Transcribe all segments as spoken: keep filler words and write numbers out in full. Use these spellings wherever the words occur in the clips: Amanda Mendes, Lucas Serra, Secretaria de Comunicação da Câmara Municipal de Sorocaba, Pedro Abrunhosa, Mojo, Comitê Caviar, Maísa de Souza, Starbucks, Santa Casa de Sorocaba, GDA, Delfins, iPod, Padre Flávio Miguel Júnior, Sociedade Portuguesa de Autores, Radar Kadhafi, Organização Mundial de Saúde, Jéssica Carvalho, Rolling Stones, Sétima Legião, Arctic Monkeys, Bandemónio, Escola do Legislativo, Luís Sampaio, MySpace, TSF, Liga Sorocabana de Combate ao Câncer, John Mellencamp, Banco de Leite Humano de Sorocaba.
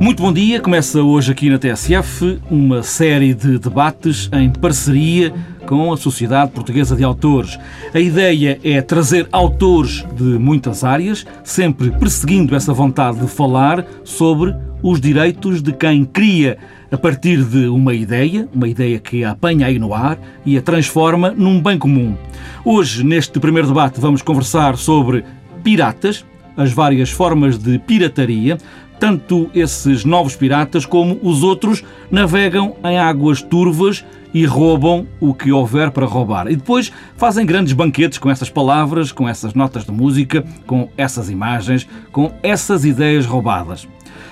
Muito bom dia, começa hoje aqui na T S F uma série de debates em parceria com a Sociedade Portuguesa de Autores. A ideia é trazer autores de muitas áreas, sempre perseguindo essa vontade de falar sobre os direitos de quem cria a partir de uma ideia, uma ideia que a apanha aí no ar e a transforma num bem comum. Hoje, neste primeiro debate, vamos conversar sobre piratas, as várias formas de pirataria. Tanto esses novos piratas como os outros navegam em águas turvas e roubam o que houver para roubar. E depois fazem grandes banquetes com essas palavras, com essas notas de música, com essas imagens, com essas ideias roubadas.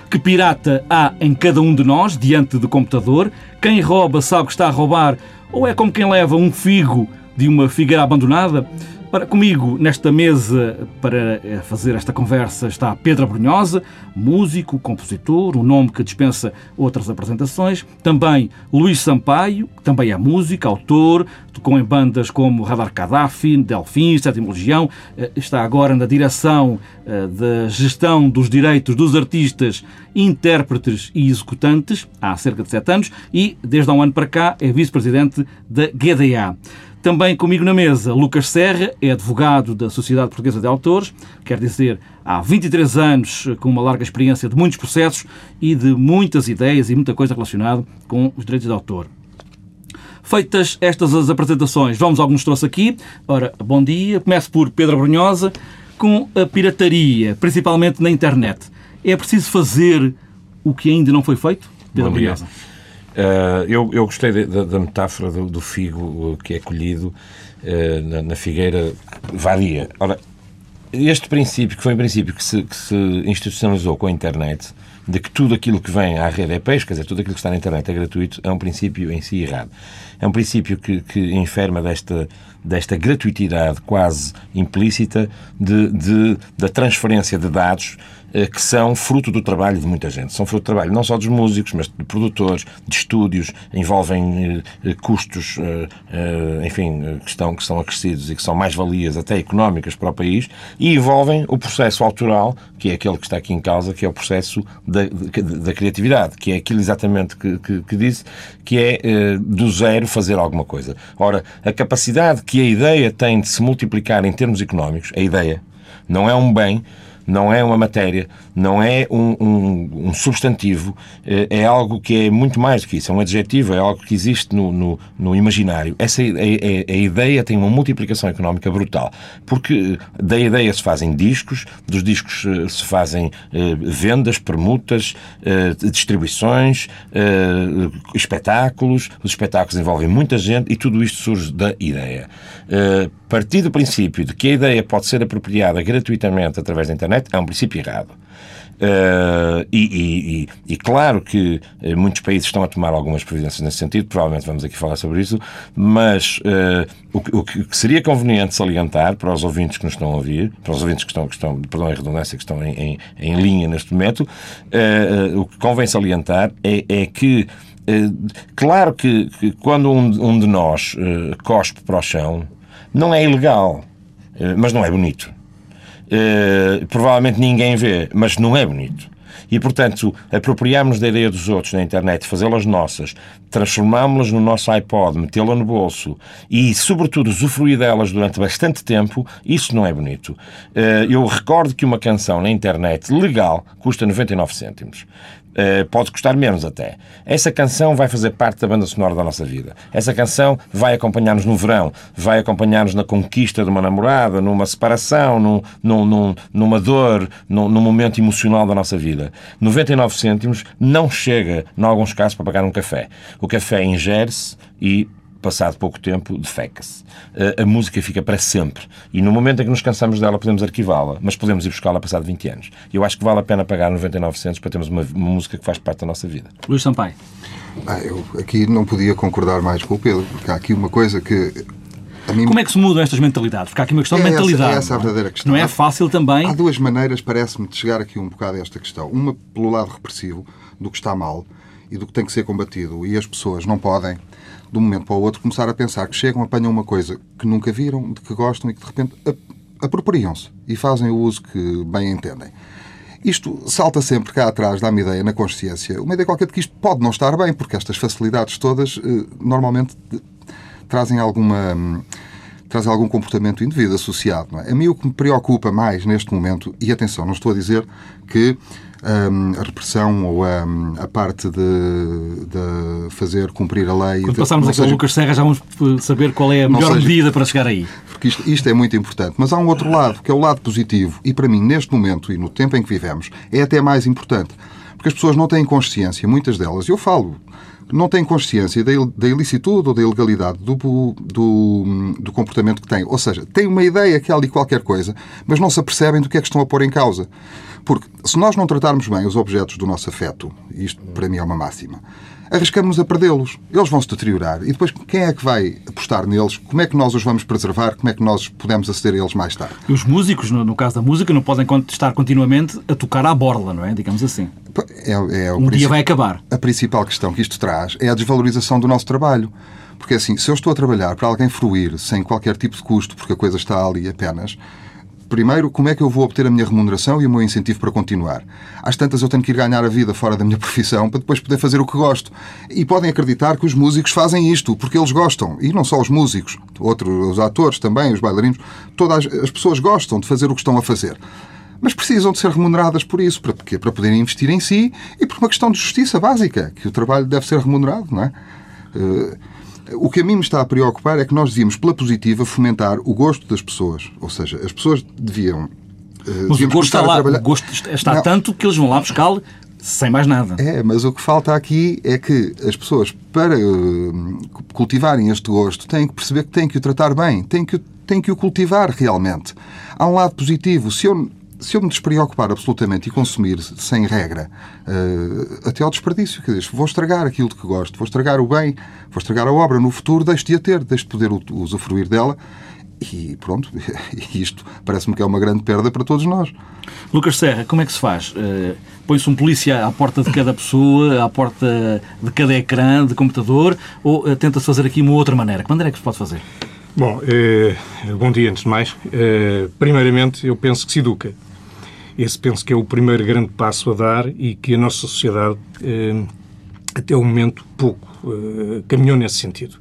Que pirata há em cada um de nós, diante do computador? Quem rouba sabe que está a roubar, ou é como quem leva um figo de uma figueira abandonada? Para, comigo, nesta mesa, para fazer esta conversa, está Pedro Abrunhosa, músico, compositor, um nome que dispensa outras apresentações. Também Luís Sampaio, que também é músico, autor, tocou em bandas como Radar Kadhafi, Delfins, Sétima Legião. Está agora na direção da gestão dos direitos dos artistas, intérpretes e executantes, há cerca de sete anos, e, desde há um ano para cá, é vice-presidente da G D A. Também comigo na mesa, Lucas Serra, é advogado da Sociedade Portuguesa de Autores, quer dizer, há vinte e três anos, com uma larga experiência de muitos processos e de muitas ideias e muita coisa relacionada com os direitos de autor. Feitas estas as apresentações, vamos ao que nos trouxe aqui. Ora, bom dia. Começo por Pedro Abrunhosa, com a pirataria, principalmente na internet. É preciso fazer o que ainda não foi feito? Pedro Abrunhosa. Uh, eu, eu gostei de, de, da metáfora do, do figo que é colhido uh, na, na figueira vadia. Ora, este princípio, que foi um princípio que se, que se institucionalizou com a internet, de que tudo aquilo que vem à rede é peixe, quer dizer, tudo aquilo que está na internet é gratuito, é um princípio em si errado. É um princípio que, que enferma desta, desta gratuitidade quase implícita de, de, da transferência de dados que são fruto do trabalho de muita gente. São fruto do trabalho não só dos músicos, mas de produtores, de estúdios, envolvem eh, custos, eh, eh, enfim, que, estão, que são acrescidos e que são mais-valias até económicas para o país, e envolvem o processo autoral, que é aquele que está aqui em causa, que é o processo da, de, da criatividade, que é aquilo exatamente que, que, que disse, que é eh, do zero fazer alguma coisa. Ora, a capacidade que a ideia tem de se multiplicar em termos económicos, a ideia, não é um bem, não é uma matéria, não é um, um, um substantivo, é algo que é muito mais do que isso, é um adjetivo, é algo que existe no, no, no imaginário. Essa, a, a, a ideia tem uma multiplicação económica brutal, porque da ideia se fazem discos, dos discos se fazem eh, vendas, permutas, eh, distribuições, eh, espetáculos, os espetáculos envolvem muita gente e tudo isto surge da ideia. Eh, partir do princípio de que a ideia pode ser apropriada gratuitamente através da internet, é um princípio errado. Uh, e, e, e, e claro que muitos países estão a tomar algumas providências nesse sentido, provavelmente vamos aqui falar sobre isso, mas uh, o, o que seria conveniente salientar para os ouvintes que nos estão a ouvir, para os ouvintes que estão, que estão perdão a redundância, que estão em, em, em linha neste momento, uh, uh, o que convém salientar é, é que uh, claro que, que quando um, um de nós uh, cospe para o chão, não é ilegal, uh, mas não é bonito. Uh, provavelmente ninguém vê, mas não é bonito. E, portanto, apropriarmos da ideia dos outros na internet, fazê-las nossas, transformámos-las no nosso iPod, metê-la no bolso e, sobretudo, usufruir delas durante bastante tempo, isso não é bonito. Uh, eu recordo que uma canção na internet legal custa noventa e nove cêntimos. Uh, pode custar menos até. Essa canção vai fazer parte da banda sonora da nossa vida. Essa canção vai acompanhar-nos no verão, vai acompanhar-nos na conquista de uma namorada, numa separação, num, num, num, numa dor, num, num momento emocional da nossa vida. noventa e nove cêntimos não chega, em alguns casos, para pagar um café. O café ingere-se e, passado pouco tempo, defeca-se. A música fica para sempre. E no momento em que nos cansamos dela, podemos arquivá-la, mas podemos ir buscá-la passado vinte anos. Eu acho que vale a pena pagar noventa e nove cêntimos para termos uma, uma música que faz parte da nossa vida. Luís Sampaio. Ah, eu aqui não podia concordar mais com o Pedro, porque há aqui uma coisa que... A mim... Como é que se mudam estas mentalidades? Porque há aqui uma questão é de mentalidade. Essa, é essa a verdadeira questão. Não é fácil também... Há duas maneiras, parece-me, de chegar aqui um bocado a esta questão. Uma pelo lado repressivo, do que está mal e do que tem que ser combatido. E as pessoas não podem... de um momento para o outro, começar a pensar que chegam, apanham uma coisa que nunca viram, de que gostam e que, de repente, apropriam-se e fazem o uso que bem entendem. Isto salta sempre cá atrás, dá-me ideia, na consciência. Uma ideia qualquer de que isto pode não estar bem, porque estas facilidades todas eh, normalmente trazem alguma... Hum, traz algum comportamento indevido associado. Não é? A mim o que me preocupa mais neste momento, e atenção, não estou a dizer que hum, a repressão ou a, a parte de, de fazer cumprir a lei... Quando de, passarmos aqui ao Lucas Serra já vamos saber qual é a melhor seja, medida para chegar aí. Porque isto, isto é muito importante. Mas há um outro lado, que é o lado positivo, e para mim neste momento e no tempo em que vivemos é até mais importante. Porque as pessoas não têm consciência, muitas delas, eu falo, não têm consciência da ilicitude ou da ilegalidade do, do, do comportamento que têm. Ou seja, têm uma ideia que há ali qualquer coisa, mas não se apercebem do que é que estão a pôr em causa. Porque se nós não tratarmos bem os objetos do nosso afeto, e isto para mim é uma máxima, arriscamos-nos a perdê-los. Eles vão se deteriorar. E depois, quem é que vai apostar neles? Como é que nós os vamos preservar? Como é que nós podemos aceder a eles mais tarde? E os músicos, no caso da música, não podem estar continuamente a tocar à borla, não é? Digamos assim. É, é o um dia vai acabar. A principal questão que isto traz é a desvalorização do nosso trabalho. Porque, assim, se eu estou a trabalhar para alguém fruir sem qualquer tipo de custo, porque a coisa está ali apenas... Primeiro, como é que eu vou obter a minha remuneração e o meu incentivo para continuar? Às tantas eu tenho que ir ganhar a vida fora da minha profissão para depois poder fazer o que gosto. E podem acreditar que os músicos fazem isto, porque eles gostam. E não só os músicos, outros, os atores também, os bailarinos. Todas as pessoas gostam de fazer o que estão a fazer. Mas precisam de ser remuneradas por isso. Para quê? Para poderem investir em si e por uma questão de justiça básica, que o trabalho deve ser remunerado, não é? Uh... O que a mim me está a preocupar é que nós devíamos, pela positiva, fomentar o gosto das pessoas. Ou seja, as pessoas deviam... Uh, mas o gosto está lá, o gosto está não. tanto que eles vão lá buscá-lo sem mais nada. É, mas o que falta aqui é que as pessoas, para uh, cultivarem este gosto, têm que perceber que têm que o tratar bem, têm que, têm que o cultivar realmente. Há um lado positivo. Se eu... Se eu me despreocupar absolutamente e consumir sem regra, uh, até ao desperdício, quer dizer, vou estragar aquilo de que gosto, vou estragar o bem, vou estragar a obra, no futuro deixo de a ter, deixo de poder usufruir dela e pronto, isto parece-me que é uma grande perda para todos nós. Lucas Serra, como é que se faz? Uh, põe-se um polícia à porta de cada pessoa, à porta de cada ecrã, de computador, ou uh, tenta-se fazer aqui uma outra maneira? Que maneira é que se pode fazer? Bom, uh, bom dia antes de mais. Uh, primeiramente, eu penso que se educa. Esse penso que é o primeiro grande passo a dar e que a nossa sociedade, eh, até o momento, pouco eh, caminhou nesse sentido.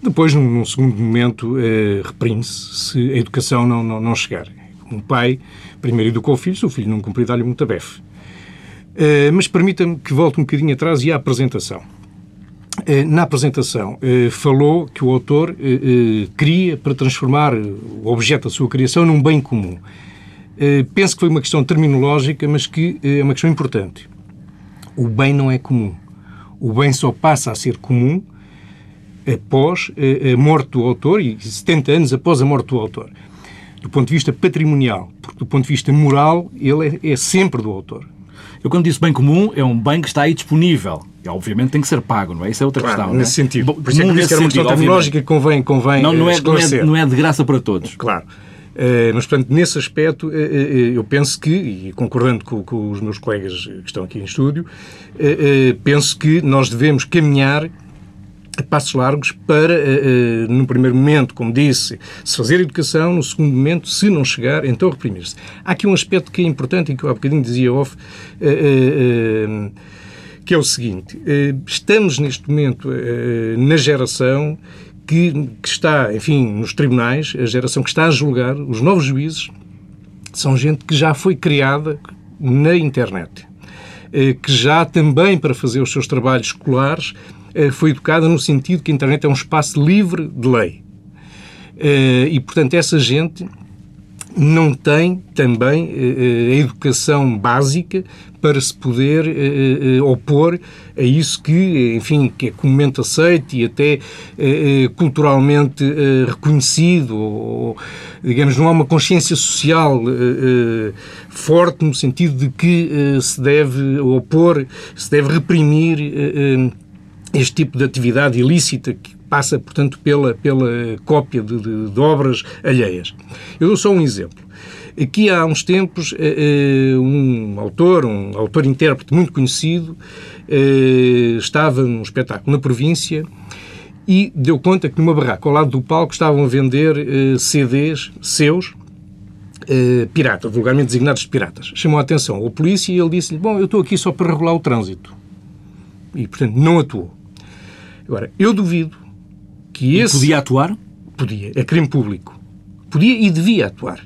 Depois, num, num segundo momento, eh, reprime-se se a educação não, não, não chegar. Um pai primeiro educou o filho, se o filho não cumprir, dá-lhe muita befe. Eh, mas permita-me que volte um bocadinho atrás e à apresentação. Eh, na apresentação, eh, falou que o autor eh, eh, queria para transformar o objeto da sua criação num bem comum. Uh, penso que foi uma questão terminológica, mas que uh, é uma questão importante. O bem não é comum. O bem só passa a ser comum após uh, a morte do autor e setenta anos após a morte do autor. Do ponto de vista patrimonial, porque do ponto de vista moral, ele é, é sempre do autor. Eu quando disse bem comum, é um bem que está aí disponível. E, obviamente tem que ser pago, não é? Isso é outra claro, questão, nesse não é? sentido. Por isso é que disse que era uma questão terminológica que convém, convém não, não é, esclarecer. Não é, não é de graça para todos. Claro. Uh, mas, portanto, nesse aspecto, uh, uh, eu penso que, e concordando com, com os meus colegas que estão aqui em estúdio, uh, uh, penso que nós devemos caminhar a passos largos para, uh, uh, no primeiro momento, como disse, se fazer educação, no segundo momento, se não chegar, então reprimir-se. Há aqui um aspecto que é importante e que eu há bocadinho dizia off, uh, uh, uh, que é o seguinte, uh, estamos neste momento uh, na geração... Que, que está, enfim, nos tribunais, a geração que está a julgar, os novos juízes, são gente que já foi criada na internet, que já também, para fazer os seus trabalhos escolares, foi educada no sentido que a internet é um espaço livre de lei. E, portanto, essa gente não tem também a educação básica para se poder eh, opor a isso que, enfim, que é comumente aceito e até eh, culturalmente eh, reconhecido, ou, digamos, não há uma consciência social eh, forte no sentido de que eh, se deve opor, se deve reprimir eh, este tipo de atividade ilícita que passa, portanto, pela, pela cópia de, de, de obras alheias. Eu dou só um exemplo. Aqui há uns tempos, um autor, um autor-intérprete muito conhecido, estava num espetáculo na província e deu conta que numa barraca ao lado do palco estavam a vender C Ds seus uh, piratas, vulgarmente designados de piratas. Chamou a atenção ao polícia e ele disse-lhe, bom, eu estou aqui só para regular o trânsito. E, portanto, não atuou. Agora, eu duvido que esse... E podia atuar? Podia. É crime público. Podia e devia atuar.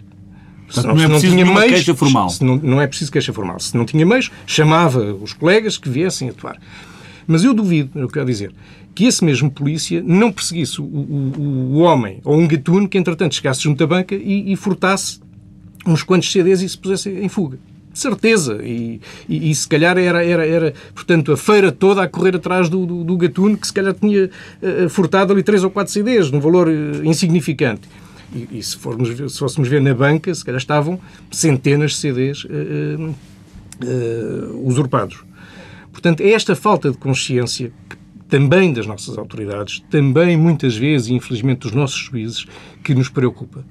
Portanto, não é preciso nenhuma queixa formal. Não, não é preciso queixa formal. Se não tinha meios, chamava os colegas que viessem atuar. Mas eu duvido, é o que eu quero dizer, que esse mesmo polícia não perseguisse o, o, o homem ou um gatuno que, entretanto, chegasse junto à banca e, e furtasse uns quantos C Dês e se pusesse em fuga. De certeza. E, e, e se calhar era, era, era, portanto, a feira toda a correr atrás do, do, do gatuno que se calhar tinha uh, furtado ali três ou quatro C Dês, num valor uh, insignificante. E, e se, formos, se fôssemos ver na banca, se calhar estavam centenas de C Dês uh, uh, usurpados. Portanto, é esta falta de consciência que, também das nossas autoridades, também muitas vezes, e infelizmente dos nossos juízes, que nos preocupa.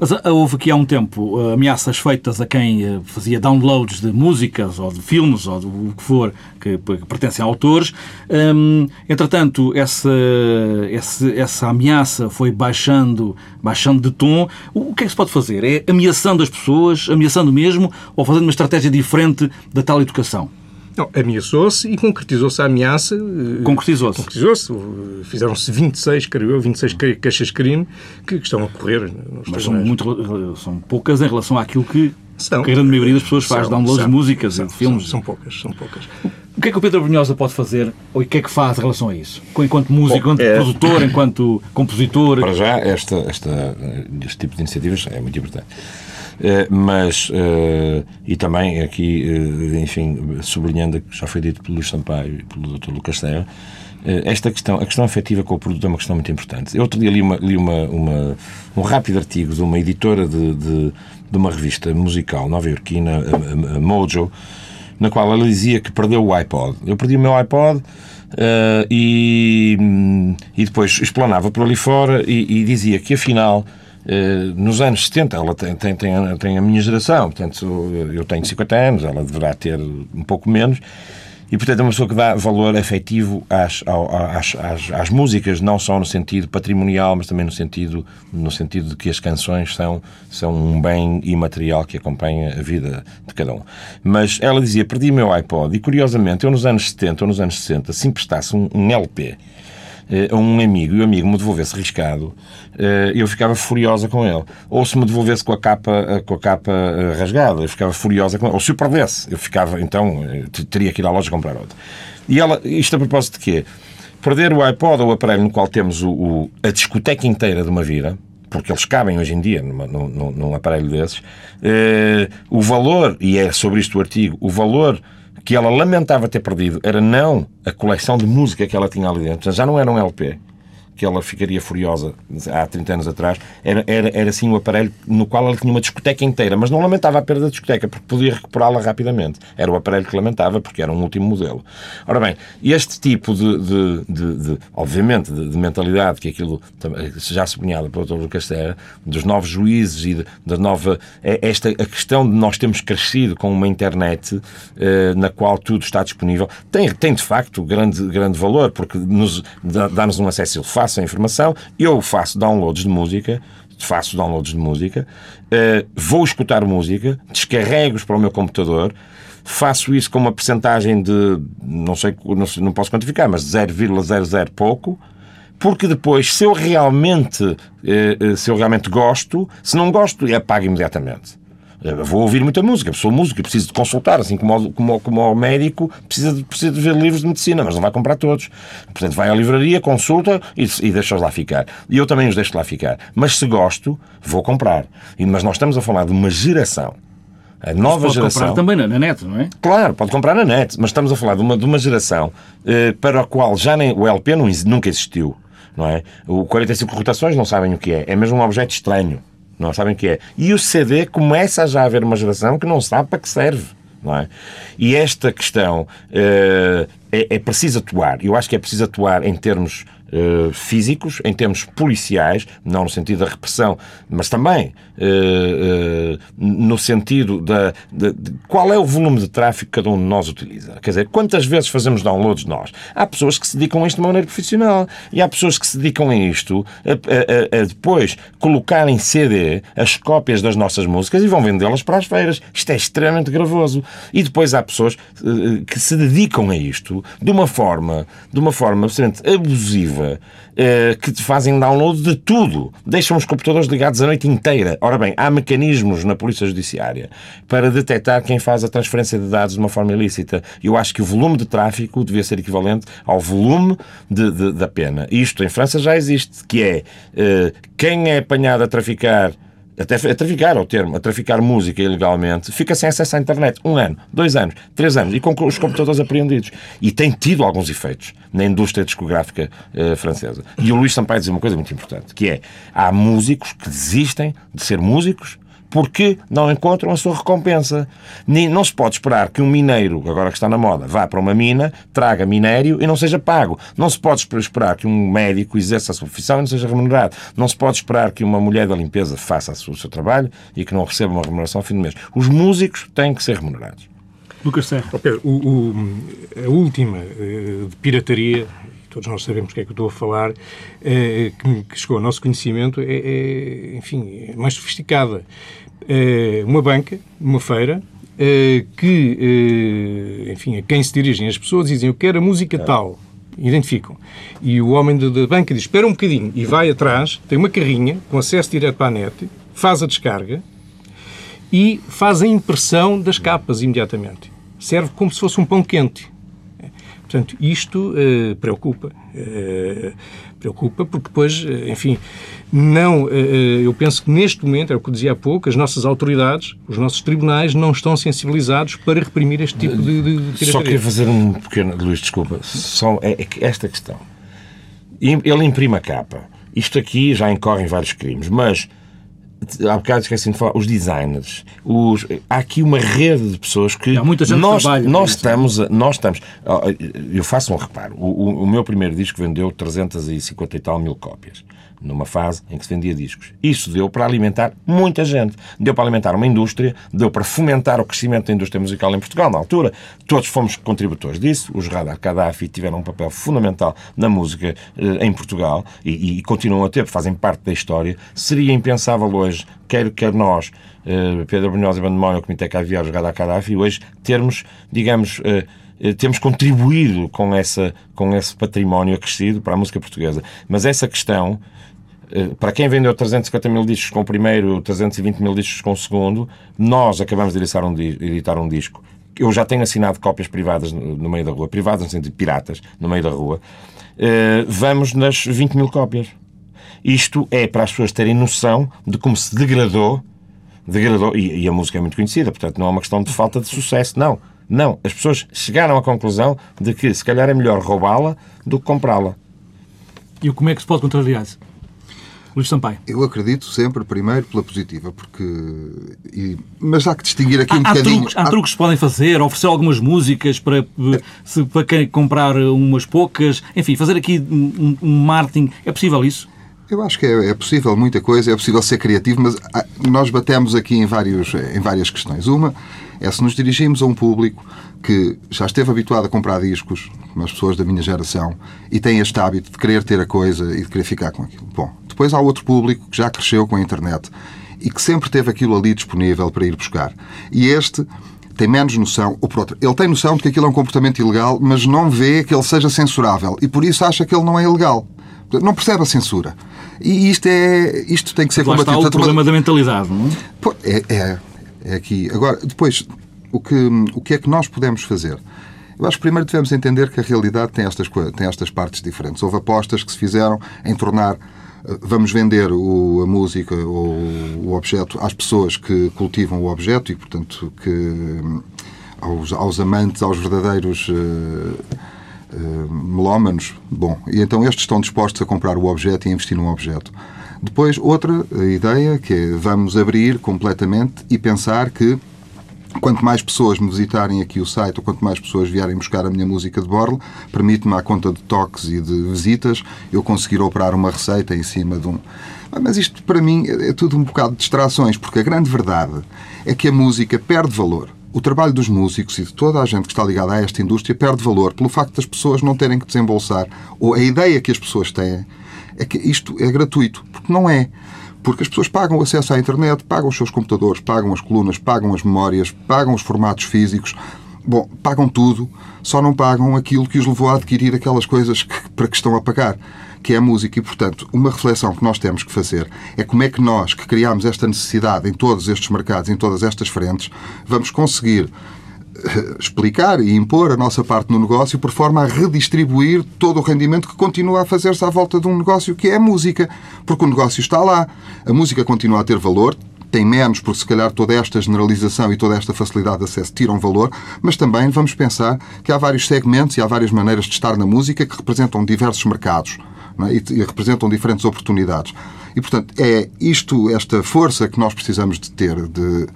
Mas houve aqui há um tempo ameaças feitas a quem fazia downloads de músicas ou de filmes ou do que for que pertencem a autores. Hum, entretanto, essa, essa, essa ameaça foi baixando, baixando de tom. O que é que se pode fazer? É ameaçando as pessoas, ameaçando mesmo, ou fazendo uma estratégia diferente da tal educação? Não, ameaçou-se e concretizou-se a ameaça. Concretizou-se. Concretizou-se. Fizeram-se vinte e seis, creio eu, vinte e seis queixas-crime que estão a ocorrer. Mas são, muito, são poucas em relação àquilo que são, a grande maioria das pessoas são, faz, downloads são, de músicas são, e de filmes. São, são poucas, são poucas. O que é que o Pedro Abrunhosa pode fazer, ou o que é que faz em relação a isso? Enquanto músico, enquanto é... produtor, enquanto compositor... Para já, esta, esta, este tipo de iniciativas é muito importante. Uh, mas, uh, e também aqui, uh, enfim, sublinhando o que já foi dito pelo Luís Sampaio e pelo doutor Lucas Serra, uh, esta questão, a questão afetiva com o produto é uma questão muito importante. Eu outro dia li, uma, li uma, uma, um rápido artigo de uma editora de, de, de uma revista musical nova-iorquina, a, a, a Mojo, na qual ela dizia que perdeu o iPod. Eu perdi o meu iPod, uh, e, e depois explanava por ali fora e, e dizia que, afinal... nos anos setenta, ela tem, tem, tem a minha geração, portanto eu tenho cinquenta anos, ela deverá ter um pouco menos, e portanto é uma pessoa que dá valor afetivo às, às, às, às músicas, não só no sentido patrimonial, mas também no sentido, no sentido de que as canções são, são um bem imaterial que acompanha a vida de cada um. Mas ela dizia, perdi o meu iPod, e curiosamente eu nos anos setenta ou nos anos sessenta, se emprestasse um, um L P a um amigo, e o amigo me devolvesse riscado, eu ficava furiosa com ele. Ou se me devolvesse com a capa, com a capa rasgada, eu ficava furiosa com ele. Ou se eu perdesse, eu ficava, então, eu teria que ir à loja comprar outro. E ela, isto a propósito de quê? Perder o iPod ou o aparelho no qual temos o, o, a discoteca inteira de uma vida, porque eles cabem hoje em dia numa, num, num aparelho desses, eh, o valor, e é sobre isto o artigo, o valor que ela lamentava ter perdido era não a coleção de música que ela tinha ali dentro, já não era um L P, que ela ficaria furiosa há trinta anos atrás, era, era, era assim um aparelho no qual ela tinha uma discoteca inteira, mas não lamentava a perda da discoteca, porque podia recuperá-la rapidamente. Era o aparelho que lamentava, porque era um último modelo. Ora bem, este tipo de, de, de, de obviamente, de, de mentalidade, que aquilo já sublinhado pelo doutor Lucas Serra, dos novos juízes e de, da nova... Esta, a questão de nós termos crescido com uma internet eh, na qual tudo está disponível, tem, tem de facto grande, grande valor, porque nos, dá-nos um acesso fácil. Faço a informação, eu faço downloads de música, faço downloads de música, uh, vou escutar música, descarrego-os para o meu computador, faço isso com uma percentagem de, não sei, não, não posso quantificar, mas zero vírgula zero zero pouco, porque depois, se eu realmente, uh, se eu realmente gosto, se não gosto, apago imediatamente. Vou ouvir muita música, sou músico e preciso de consultar, assim como, como, como o médico precisa de, precisa de ver livros de medicina, mas não vai comprar todos. Portanto, vai à livraria, consulta e, e deixa-os lá ficar. E eu também os deixo lá ficar. Mas se gosto, vou comprar. E, mas nós estamos a falar de uma geração, a nova pode geração... pode comprar também na, na net, não é? Claro, pode comprar na net, mas estamos a falar de uma, de uma geração eh, para a qual já nem, o L P não, nunca existiu, não é? O quarenta e cinco rotações não sabem o que é, é mesmo um objeto estranho. Não sabem o que é. E o C D começa já a haver uma geração que não sabe para que serve, não é? E esta questão uh, é, é preciso atuar. Eu acho que é preciso atuar em termos uh, físicos, em termos policiais, não no sentido da repressão, mas também uh, uh, no sentido da, de, de qual é o volume de tráfego que cada um de nós utiliza. Quer dizer, quantas vezes fazemos downloads nós? Há pessoas que se dedicam a isto de maneira profissional e há pessoas que se dedicam a isto a, a, a, a depois colocar em C D as cópias das nossas músicas e vão vendê-las para as feiras. Isto é extremamente gravoso. E depois há pessoas uh, que se dedicam a isto de uma forma, de uma forma absolutamente abusiva, uh, que te fazem download de tudo. Deixam os computadores ligados a noite inteira. Ora bem, há mecanismos na Polícia Judiciária para detectar quem faz a transferência de dados de uma forma ilícita. Eu acho que o volume de tráfico devia ser equivalente ao volume de, de, da pena. Isto em França já existe, que é uh, quem é apanhado a traficar Até a traficar, é o termo, a traficar música ilegalmente, fica sem acesso à internet um ano, dois anos, três anos, e com os computadores apreendidos. E tem tido alguns efeitos na indústria discográfica eh, francesa. E o Luís Sampaio diz uma coisa muito importante, que é, há músicos que desistem de ser músicos porque não encontram a sua recompensa. Nem, não se pode esperar que um mineiro, agora que está na moda, vá para uma mina, traga minério e não seja pago. Não se pode esperar que um médico exerça a sua profissão e não seja remunerado. Não se pode esperar que uma mulher da limpeza faça o seu trabalho e que não receba uma remuneração ao fim do mês. Os músicos têm que ser remunerados. Lucas Serra. Oh, Pedro, o, o, a última de pirataria, todos nós sabemos o que é que eu estou a falar, é, que, que chegou ao nosso conhecimento, é, é, enfim, é mais sofisticada. É uma banca, uma feira, é, que, é, enfim, a quem se dirigem as pessoas dizem eu quero a música tal, identificam. E o homem da banca diz, espera um bocadinho, e vai atrás, tem uma carrinha, com acesso direto para a net, faz a descarga e faz a impressão das capas imediatamente. Serve como se fosse um pão quente. Portanto, isto uh, preocupa. Uh, preocupa porque depois, uh, enfim, não... Uh, eu penso que neste momento, é o que eu dizia há pouco, as nossas autoridades, os nossos tribunais, não estão sensibilizados para reprimir este tipo de... de, de só queria fazer um pequeno... Luís, desculpa. Só é, é esta questão. Ele imprime a capa. Isto aqui já incorre em vários crimes, mas... Há bocado esqueci de falar, os designers, os, há aqui uma rede de pessoas que há muita gente nós, trabalha, nós, estamos, nós estamos, eu faço um reparo, o, o meu primeiro disco vendeu trezentas e cinquenta e tal mil cópias, numa fase em que se vendia discos. Isso deu para alimentar muita gente, deu para alimentar uma indústria, deu para fomentar o crescimento da indústria musical em Portugal, na altura. Todos fomos contributores disso, os Radar Kadhafi tiveram um papel fundamental na música eh, em Portugal e, e continuam a ter, fazem parte da história. Seria impensável hoje, quer, quer nós, eh, Pedro Abrunhosa e Bandemónio, o Comitê Caviar, os Radar Kadhafi, hoje termos, digamos... Eh, temos contribuído com, essa, com esse património acrescido para a música portuguesa. Mas essa questão, para quem vendeu trezentos e cinquenta mil discos com o primeiro, trezentos e vinte mil discos com o segundo, nós acabamos de editar um, editar um disco. Eu já tenho assinado cópias privadas no meio da rua, privadas no sentido de piratas, no meio da rua. Vamos nas vinte mil cópias. Isto é para as pessoas terem noção de como se degradou, degradou e, e a música é muito conhecida, portanto não é uma questão de falta de sucesso, não. Não, as pessoas chegaram à conclusão de que se calhar é melhor roubá-la do que comprá-la. E como é que se pode contrariar-se? Luís Sampaio. Eu acredito sempre, primeiro, pela positiva, porque... E... Mas há que distinguir aqui há, um bocadinho... Truques, há, há truques que podem fazer, oferecer algumas músicas para, se, para quem comprar umas poucas, enfim, fazer aqui um, um marketing. É possível isso? Eu acho que é, é possível muita coisa, é possível ser criativo, mas há, nós batemos aqui em, vários, em várias questões. Uma é se nos dirigimos a um público que já esteve habituado a comprar discos, como as pessoas da minha geração, e tem este hábito de querer ter a coisa e de querer ficar com aquilo. Bom, depois há outro público que já cresceu com a internet e que sempre teve aquilo ali disponível para ir buscar. E este... tem menos noção, ou por outro, ele tem noção de que aquilo é um comportamento ilegal, mas não vê que ele seja censurável e por isso acha que ele não é ilegal. Não percebe a censura. E isto, é, isto tem que ser combatido. Lá está o problema da mentalidade, não é? É, é, é aqui. Agora, depois, o que, o que é que nós podemos fazer? Eu acho que primeiro devemos entender que a realidade tem estas, tem estas partes diferentes. Houve apostas que se fizeram em tornar... Vamos vender o, a música ou o objeto às pessoas que cultivam o objeto e, portanto, que aos, aos amantes, aos verdadeiros uh, uh, melómanos. Bom, e então estes estão dispostos a comprar o objeto e a investir num objeto. Depois, outra ideia, que é vamos abrir completamente e pensar que Quanto mais pessoas me visitarem aqui o site, ou quanto mais pessoas vierem buscar a minha música de borla, permite-me, à conta de toques e de visitas, eu conseguir operar uma receita em cima de um... Mas isto, para mim, é tudo um bocado de distrações, porque a grande verdade é que a música perde valor. O trabalho dos músicos e de toda a gente que está ligada a esta indústria perde valor pelo facto das pessoas não terem que desembolsar, ou a ideia que as pessoas têm é que isto é gratuito, porque não é. Porque as pessoas pagam o acesso à internet, pagam os seus computadores, pagam as colunas, pagam as memórias, pagam os formatos físicos, bom, pagam tudo, só não pagam aquilo que os levou a adquirir aquelas coisas que, para que estão a pagar, que é a música. E, portanto, uma reflexão que nós temos que fazer é como é que nós, que criámos esta necessidade em todos estes mercados, em todas estas frentes, vamos conseguir explicar e impor a nossa parte no negócio por forma a redistribuir todo o rendimento que continua a fazer-se à volta de um negócio que é a música, porque o negócio está lá, a música continua a ter valor, tem menos porque se calhar toda esta generalização e toda esta facilidade de acesso tiram valor, mas também vamos pensar que há vários segmentos e há várias maneiras de estar na música que representam diversos mercados, não é? e, e representam diferentes oportunidades. E, portanto, é isto, esta força que nós precisamos de ter, de...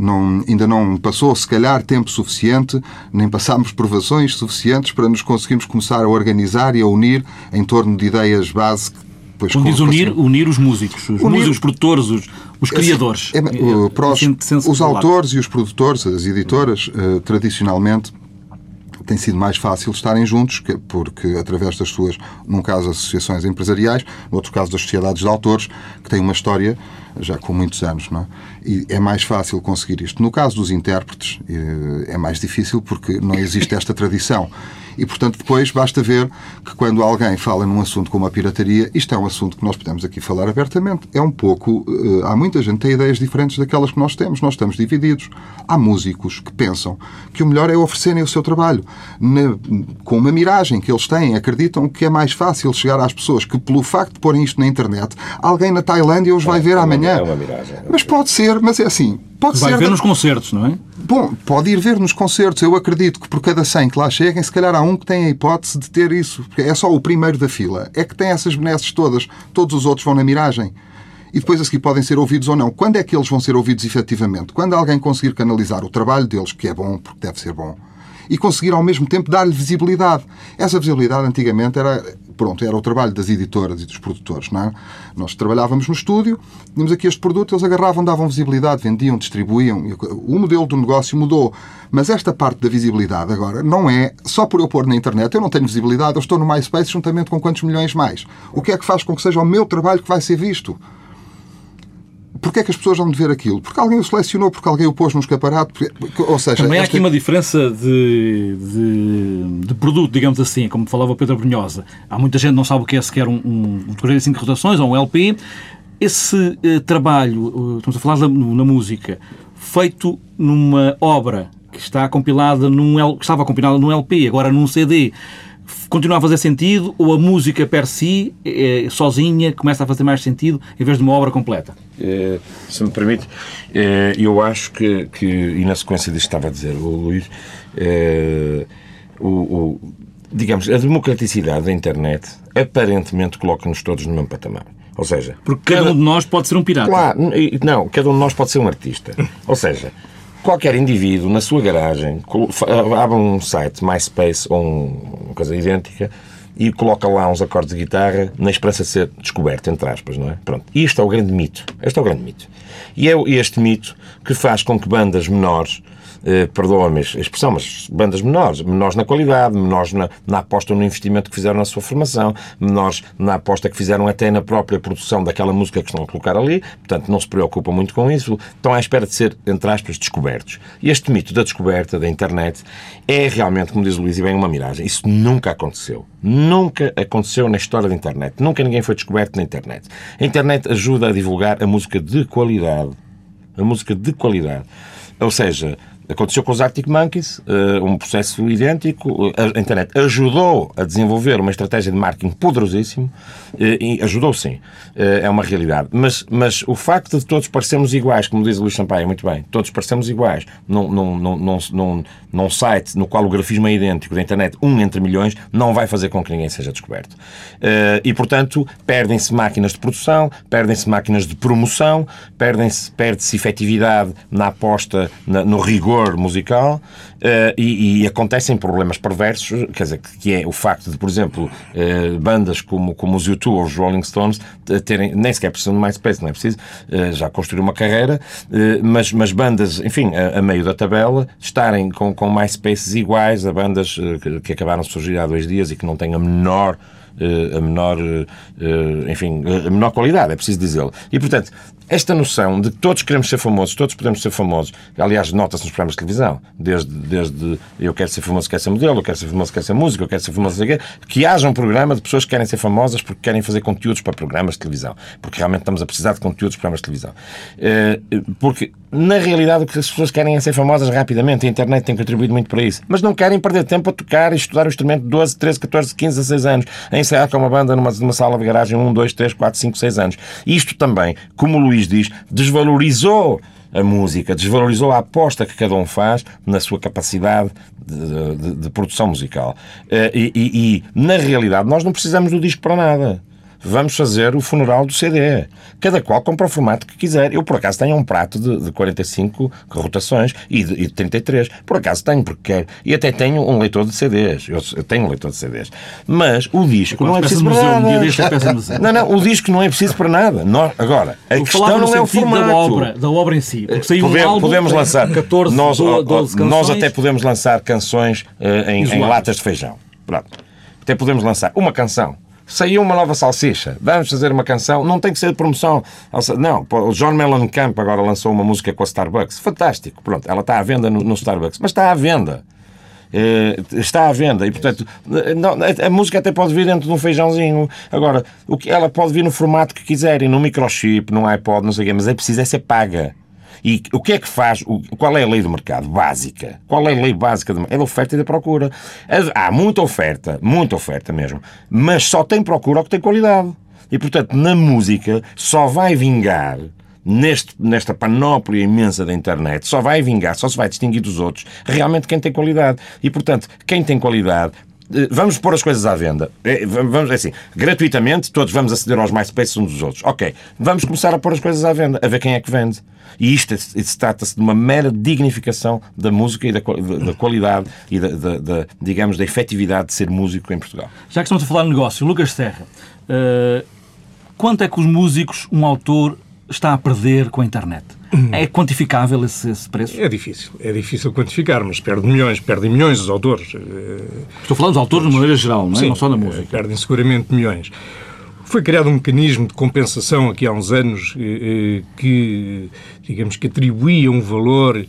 Não, ainda não passou, se calhar, tempo suficiente, nem passámos provações suficientes para nos conseguirmos começar a organizar e a unir em torno de ideias base. Pois, como diz unir, assim, unir os músicos, os, unir, músicos, os produtores, os, os criadores. É, é, é, pros, os autores e os produtores, as editoras, eh, tradicionalmente, tem sido mais fácil estarem juntos, porque através das suas, num caso, associações empresariais, no outro caso, das sociedades de autores, que têm uma história já com muitos anos, não é? E é mais fácil conseguir isto. No caso dos intérpretes, é mais difícil porque não existe esta tradição. E, portanto, depois basta ver que quando alguém fala num assunto como a pirataria, isto é um assunto que nós podemos aqui falar abertamente. É um pouco... Há muita gente que tem ideias diferentes daquelas que nós temos. Nós estamos divididos. Há músicos que pensam que o melhor é oferecerem o seu trabalho na, com uma miragem que eles têm. Acreditam que é mais fácil chegar às pessoas que, pelo facto de porem isto na internet, alguém na Tailândia os vai ver amanhã. É uma miragem. Mas pode ser, mas é assim... Pode vai ser ver de... nos concertos, não é? Bom, pode ir ver nos concertos. Eu acredito que por cada cem que lá cheguem, se calhar há um que tem a hipótese de ter isso. Porque é só o primeiro da fila. É que tem essas benesses todas. Todos os outros vão na miragem. E depois a seguir podem ser ouvidos ou não. Quando é que eles vão ser ouvidos efetivamente? Quando alguém conseguir canalizar o trabalho deles, que é bom, porque deve ser bom, e conseguir ao mesmo tempo dar-lhe visibilidade. Essa visibilidade antigamente era... Pronto, era o trabalho das editoras e dos produtores, não é? Nós trabalhávamos no estúdio, tínhamos aqui este produto, eles agarravam, davam visibilidade, vendiam, distribuíam. O modelo do negócio mudou. Mas esta parte da visibilidade agora não é só por eu pôr na internet. Eu não tenho visibilidade, eu estou no MySpace juntamente com quantos milhões mais. O que é que faz com que seja o meu trabalho que vai ser visto? Porquê é que as pessoas vão ver aquilo? Porque alguém o selecionou, porque alguém o pôs num escaparate, porque... ou seja... Também há esta... aqui uma diferença de, de, de produto, digamos assim, como falava o Pedro Abrunhosa. Há muita gente que não sabe o que é sequer um, um, um quarenta e cinco rotações ou um L P. Esse eh, trabalho, uh, estamos a falar da, na música, feito numa obra que, está compilada num L, que estava compilada num L P, agora num C D, continua a fazer sentido ou a música per si, eh, sozinha, começa a fazer mais sentido em vez de uma obra completa? Eh, se me permite, eh, eu acho que, que, e na sequência disto estava a dizer o Luís, eh, o, o, digamos, a democraticidade da internet aparentemente coloca-nos todos no mesmo patamar. Ou seja... Porque cada um de nós pode ser um pirata. Claro, não, cada um de nós pode ser um artista. Ou seja... Qualquer indivíduo, na sua garagem, abre um site, MySpace ou um, uma coisa idêntica, e coloca lá uns acordes de guitarra na esperança de ser descoberto, entre aspas, não é? Pronto. E este é o grande mito. Este é o grande mito. E é este mito que faz com que bandas menores, eh, perdoa-me a expressão, mas bandas menores, menores na qualidade, menores na, na aposta no investimento que fizeram na sua formação, menores na aposta que fizeram até na própria produção daquela música que estão a colocar ali, portanto não se preocupam muito com isso, estão à espera de ser, entre aspas, descobertos. E este mito da descoberta, da internet, é realmente, como diz o Luís, e bem, uma miragem. Isso nunca aconteceu. Nunca aconteceu na história da internet. Nunca ninguém foi descoberto na internet. A internet ajuda a divulgar a música de qualidade. A música de qualidade. Ou seja, Aconteceu com os Arctic Monkeys, uh, um processo idêntico. A internet ajudou a desenvolver uma estratégia de marketing poderosíssimo, uh, e ajudou sim, uh, é uma realidade. Mas, mas o facto de todos parecermos iguais, como diz o Luís Sampaio, muito bem, todos parecemos iguais, num, num, num, num, num site no qual o grafismo é idêntico da internet, um entre milhões, não vai fazer com que ninguém seja descoberto. Uh, e, portanto, perdem-se máquinas de produção, perdem-se máquinas de promoção, perdem-se, perde-se efetividade na aposta, na, no rigor musical, uh, e, e acontecem problemas perversos, quer dizer, que é o facto de, por exemplo, uh, bandas como, como os U dois ou os Rolling Stones terem, nem sequer precisam de MySpace, não é preciso, uh, já construir uma carreira, uh, mas, mas bandas, enfim, a, a meio da tabela, estarem com, com MySpaces iguais a bandas uh, que, que acabaram de surgir há dois dias e que não têm a menor a menor, enfim, a menor qualidade, é preciso dizê-lo. E, portanto, esta noção de que todos queremos ser famosos, todos podemos ser famosos, aliás, nota-se nos programas de televisão, desde, desde eu quero ser famoso, quero ser modelo, eu quero ser famoso, quero ser músico, eu quero ser famoso, que haja um programa de pessoas que querem ser famosas porque querem fazer conteúdos para programas de televisão, porque realmente estamos a precisar de conteúdos para programas de televisão. Porque, na realidade, o que as pessoas querem é ser famosas rapidamente, a internet tem contribuído muito para isso, mas não querem perder tempo a tocar e estudar o instrumento de doze, treze, catorze, quinze, dezasseis anos, em ensaiar com uma banda numa, numa sala de garagem um, dois, três, quatro, cinco, seis anos. Isto também, como o Luís diz, desvalorizou a música, desvalorizou a aposta que cada um faz na sua capacidade de, de, de produção musical. E, e, e, na realidade, nós não precisamos do disco para nada. Vamos fazer o funeral do C D. Cada qual compra o formato que quiser. Eu, por acaso, tenho um prato de, de quarenta e cinco rotações e de, e de trinta e três. Por acaso tenho, porque quero. E até tenho um leitor de C Ds. Eu, eu tenho um leitor de C Ds. Mas o disco não é preciso para nada. Não, não, o disco não é preciso para nada. Nós, agora, a eu questão não é o formato. Da obra, da obra em si. Porque saiu Pode, um álbum, podemos lançar catorze, nós, doze canções. Nós até podemos lançar canções uh, em, em latas de feijão. Pronto. Até podemos lançar uma canção. Saiu uma nova salsicha, vamos fazer uma canção, não tem que ser de promoção. Não, o John Mellencamp agora lançou uma música com a Starbucks, fantástico, pronto, ela está à venda no, no Starbucks, mas está à venda. Está à venda e, portanto, não, a música até pode vir dentro de um feijãozinho. Agora, o que, ela pode vir no formato que quiserem, num microchip, num iPod, não sei o quê, mas é preciso é ser paga. E o que é que faz? Qual é a lei do mercado? Básica. Qual é a lei básica do mercado? É da oferta e da procura. Há muita oferta, muita oferta mesmo, mas só tem procura o que tem qualidade. E, portanto, na música só vai vingar, neste, nesta panóplia imensa da internet, só vai vingar, só se vai distinguir dos outros, realmente quem tem qualidade. E, portanto, quem tem qualidade... Vamos pôr as coisas à venda. Vamos, assim, gratuitamente, todos vamos aceder aos MySpace uns dos outros. Ok, vamos começar a pôr as coisas à venda, a ver quem é que vende. E isto trata-se de uma mera dignificação da música e da, da qualidade e, da, da, da, digamos, da efetividade de ser músico em Portugal. Já que estamos a falar de negócio, Lucas Serra, uh, quanto é que os músicos, um autor, está a perder com a internet? É quantificável esse, esse preço? É difícil. É difícil quantificar, mas perde milhões, perdem milhões os autores. Estou a falar dos autores de maneira geral, não é? Sim, não só na música. Perdem seguramente milhões. Foi criado um mecanismo de compensação aqui há uns anos que, digamos, que atribuía um valor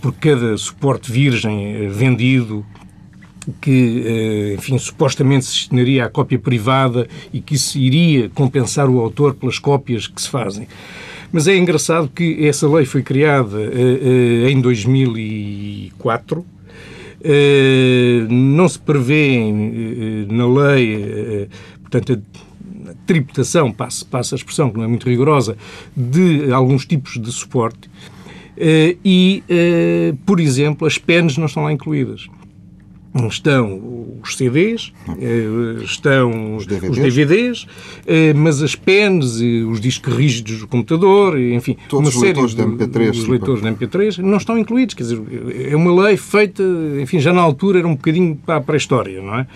por cada suporte virgem vendido, que, enfim, supostamente se destinaria à cópia privada e que isso iria compensar o autor pelas cópias que se fazem. Mas é engraçado que essa lei foi criada uh, uh, em dois mil e quatro, uh, não se prevê uh, na lei, uh, portanto, a tributação, passa, passa a expressão que não é muito rigorosa, de alguns tipos de suporte uh, e, uh, por exemplo, as penas não estão lá incluídas. Estão os C Ds, estão os D V Ds, os D V Ds, mas as pens, os discos rígidos do computador, enfim... Todos os leitores de M P três. Os leitores de M P três não estão incluídos, quer dizer, é uma lei feita, enfim, já na altura era um bocadinho para a pré-história, não é?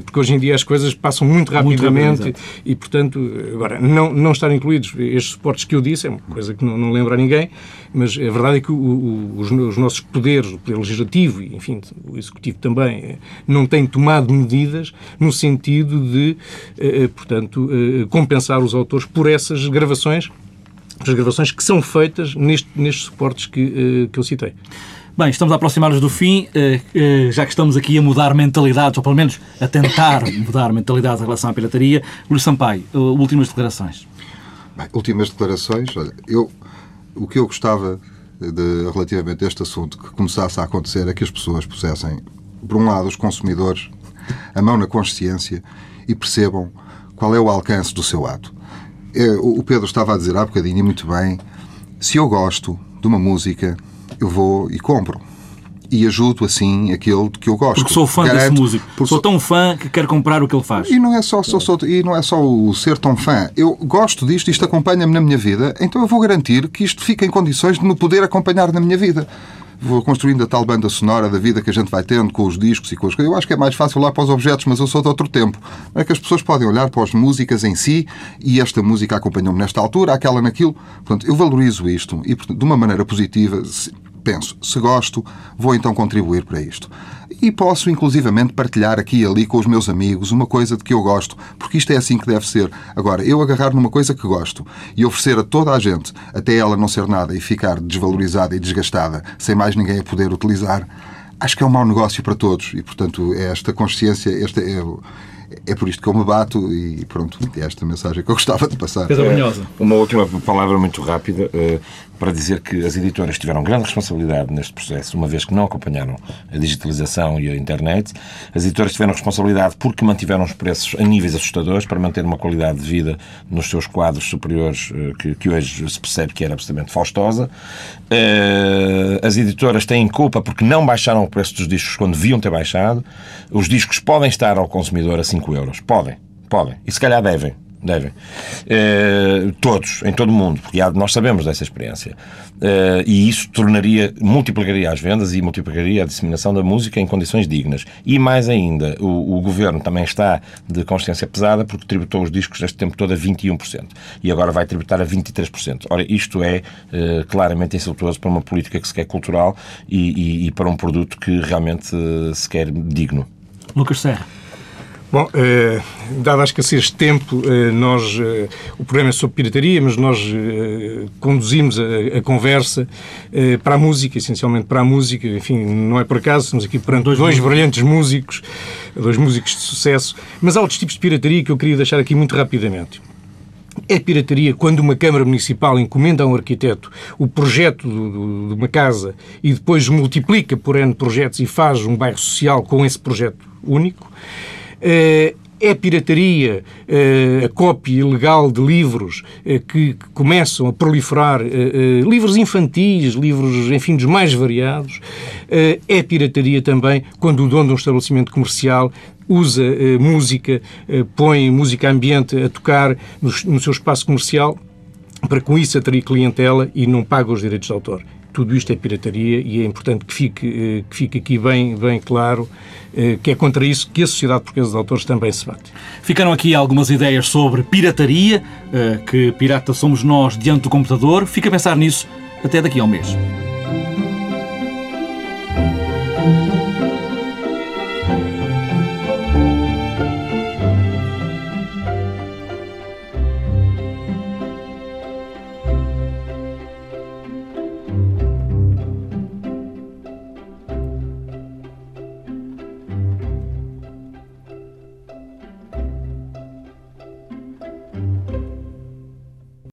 Porque hoje em dia as coisas passam muito rapidamente muito e, portanto, agora, não, não estar incluídos estes suportes que eu disse, é uma coisa que não, não lembra a ninguém, mas a verdade é que o, o, os, os nossos poderes, o poder legislativo e, enfim, o executivo também, não tem tomado medidas no sentido de, eh, portanto, eh, compensar os autores por essas gravações, as gravações que são feitas neste, nestes suportes que, eh, que eu citei. Bem, estamos a aproximar-nos do fim, eh, eh, já que estamos aqui a mudar mentalidades, ou pelo menos a tentar mudar mentalidades em relação à pirataria. Luís Sampaio, uh, últimas declarações. Bem, últimas declarações, olha, eu, o que eu gostava de, relativamente a este assunto que começasse a acontecer é que as pessoas pusessem, por um lado, os consumidores, a mão na consciência e percebam qual é o alcance do seu ato. Eu, o Pedro estava a dizer há bocadinho, e muito bem, se eu gosto de uma música, eu vou e compro. E ajudo, assim, aquele de que eu gosto. Porque sou fã desse músico. Sou tão fã que quero comprar o que ele faz. E não é só, sou, sou, e não é só o ser tão fã. Eu gosto disto, isto acompanha-me na minha vida, então eu vou garantir que isto fica em condições de me poder acompanhar na minha vida. Vou construindo a tal banda sonora da vida que a gente vai tendo com os discos e com as coisas. Eu acho que é mais fácil olhar para os objetos, mas eu sou de outro tempo. É que as pessoas podem olhar para as músicas em si e esta música acompanhou-me nesta altura, aquela naquilo. Portanto, eu valorizo isto e, de uma maneira positiva, penso, se gosto, vou então contribuir para isto. E posso, inclusivamente, partilhar aqui e ali com os meus amigos uma coisa de que eu gosto, porque isto é assim que deve ser. Agora, eu agarrar numa coisa que gosto e oferecer a toda a gente, até ela não ser nada e ficar desvalorizada e desgastada, sem mais ninguém a poder utilizar, acho que é um mau negócio para todos. E, portanto, é esta consciência, esta é... É por isto que eu me bato e pronto, é esta mensagem que eu gostava de passar. Pedro Abrunhosa. Uma última palavra muito rápida uh, para dizer que as editoras tiveram grande responsabilidade neste processo, uma vez que não acompanharam a digitalização e a internet. As editoras tiveram responsabilidade porque mantiveram os preços a níveis assustadores para manter uma qualidade de vida nos seus quadros superiores uh, que, que hoje se percebe que era absolutamente faustosa. Uh, as editoras têm culpa porque não baixaram o preço dos discos quando deviam ter baixado. Os discos podem estar ao consumidor assim cinco euros. Podem, podem. E se calhar devem, devem. Uh, todos, em todo o mundo, porque há, nós sabemos dessa experiência. Uh, e isso tornaria, multiplicaria as vendas e multiplicaria a disseminação da música em condições dignas. E mais ainda, o, o Governo também está de consciência pesada porque tributou os discos este tempo todo a vinte e um por cento. E agora vai tributar a vinte e três por cento. Ora, isto é uh, claramente insultuoso para uma política que se quer cultural e, e, e para um produto que realmente uh, se quer digno. Lucas Serra. Bom, eh, dada a escassez de tempo, eh, nós, eh, o programa é sobre pirataria, mas nós eh, conduzimos a, a conversa eh, para a música, essencialmente para a música, enfim, não é por acaso, estamos aqui perante dois, dois brilhantes músicos, dois músicos de sucesso, mas há outros tipos de pirataria que eu queria deixar aqui muito rapidamente. É pirataria quando uma Câmara Municipal encomenda a um arquiteto o projeto do, do, de uma casa e depois multiplica por N projetos e faz um bairro social com esse projeto único. É pirataria a cópia ilegal de livros que começam a proliferar, livros infantis, livros, enfim, dos mais variados. É pirataria também quando o dono de um estabelecimento comercial usa música, põe música ambiente a tocar no seu espaço comercial para com isso atrair clientela e não paga os direitos de autor. Tudo isto é pirataria e é importante que fique, que fique aqui bem, bem claro que é contra isso que a Sociedade Portuguesa de Autores também se bate. Ficaram aqui algumas ideias sobre pirataria, que pirata somos nós diante do computador. Fica a pensar nisso até daqui a um mês.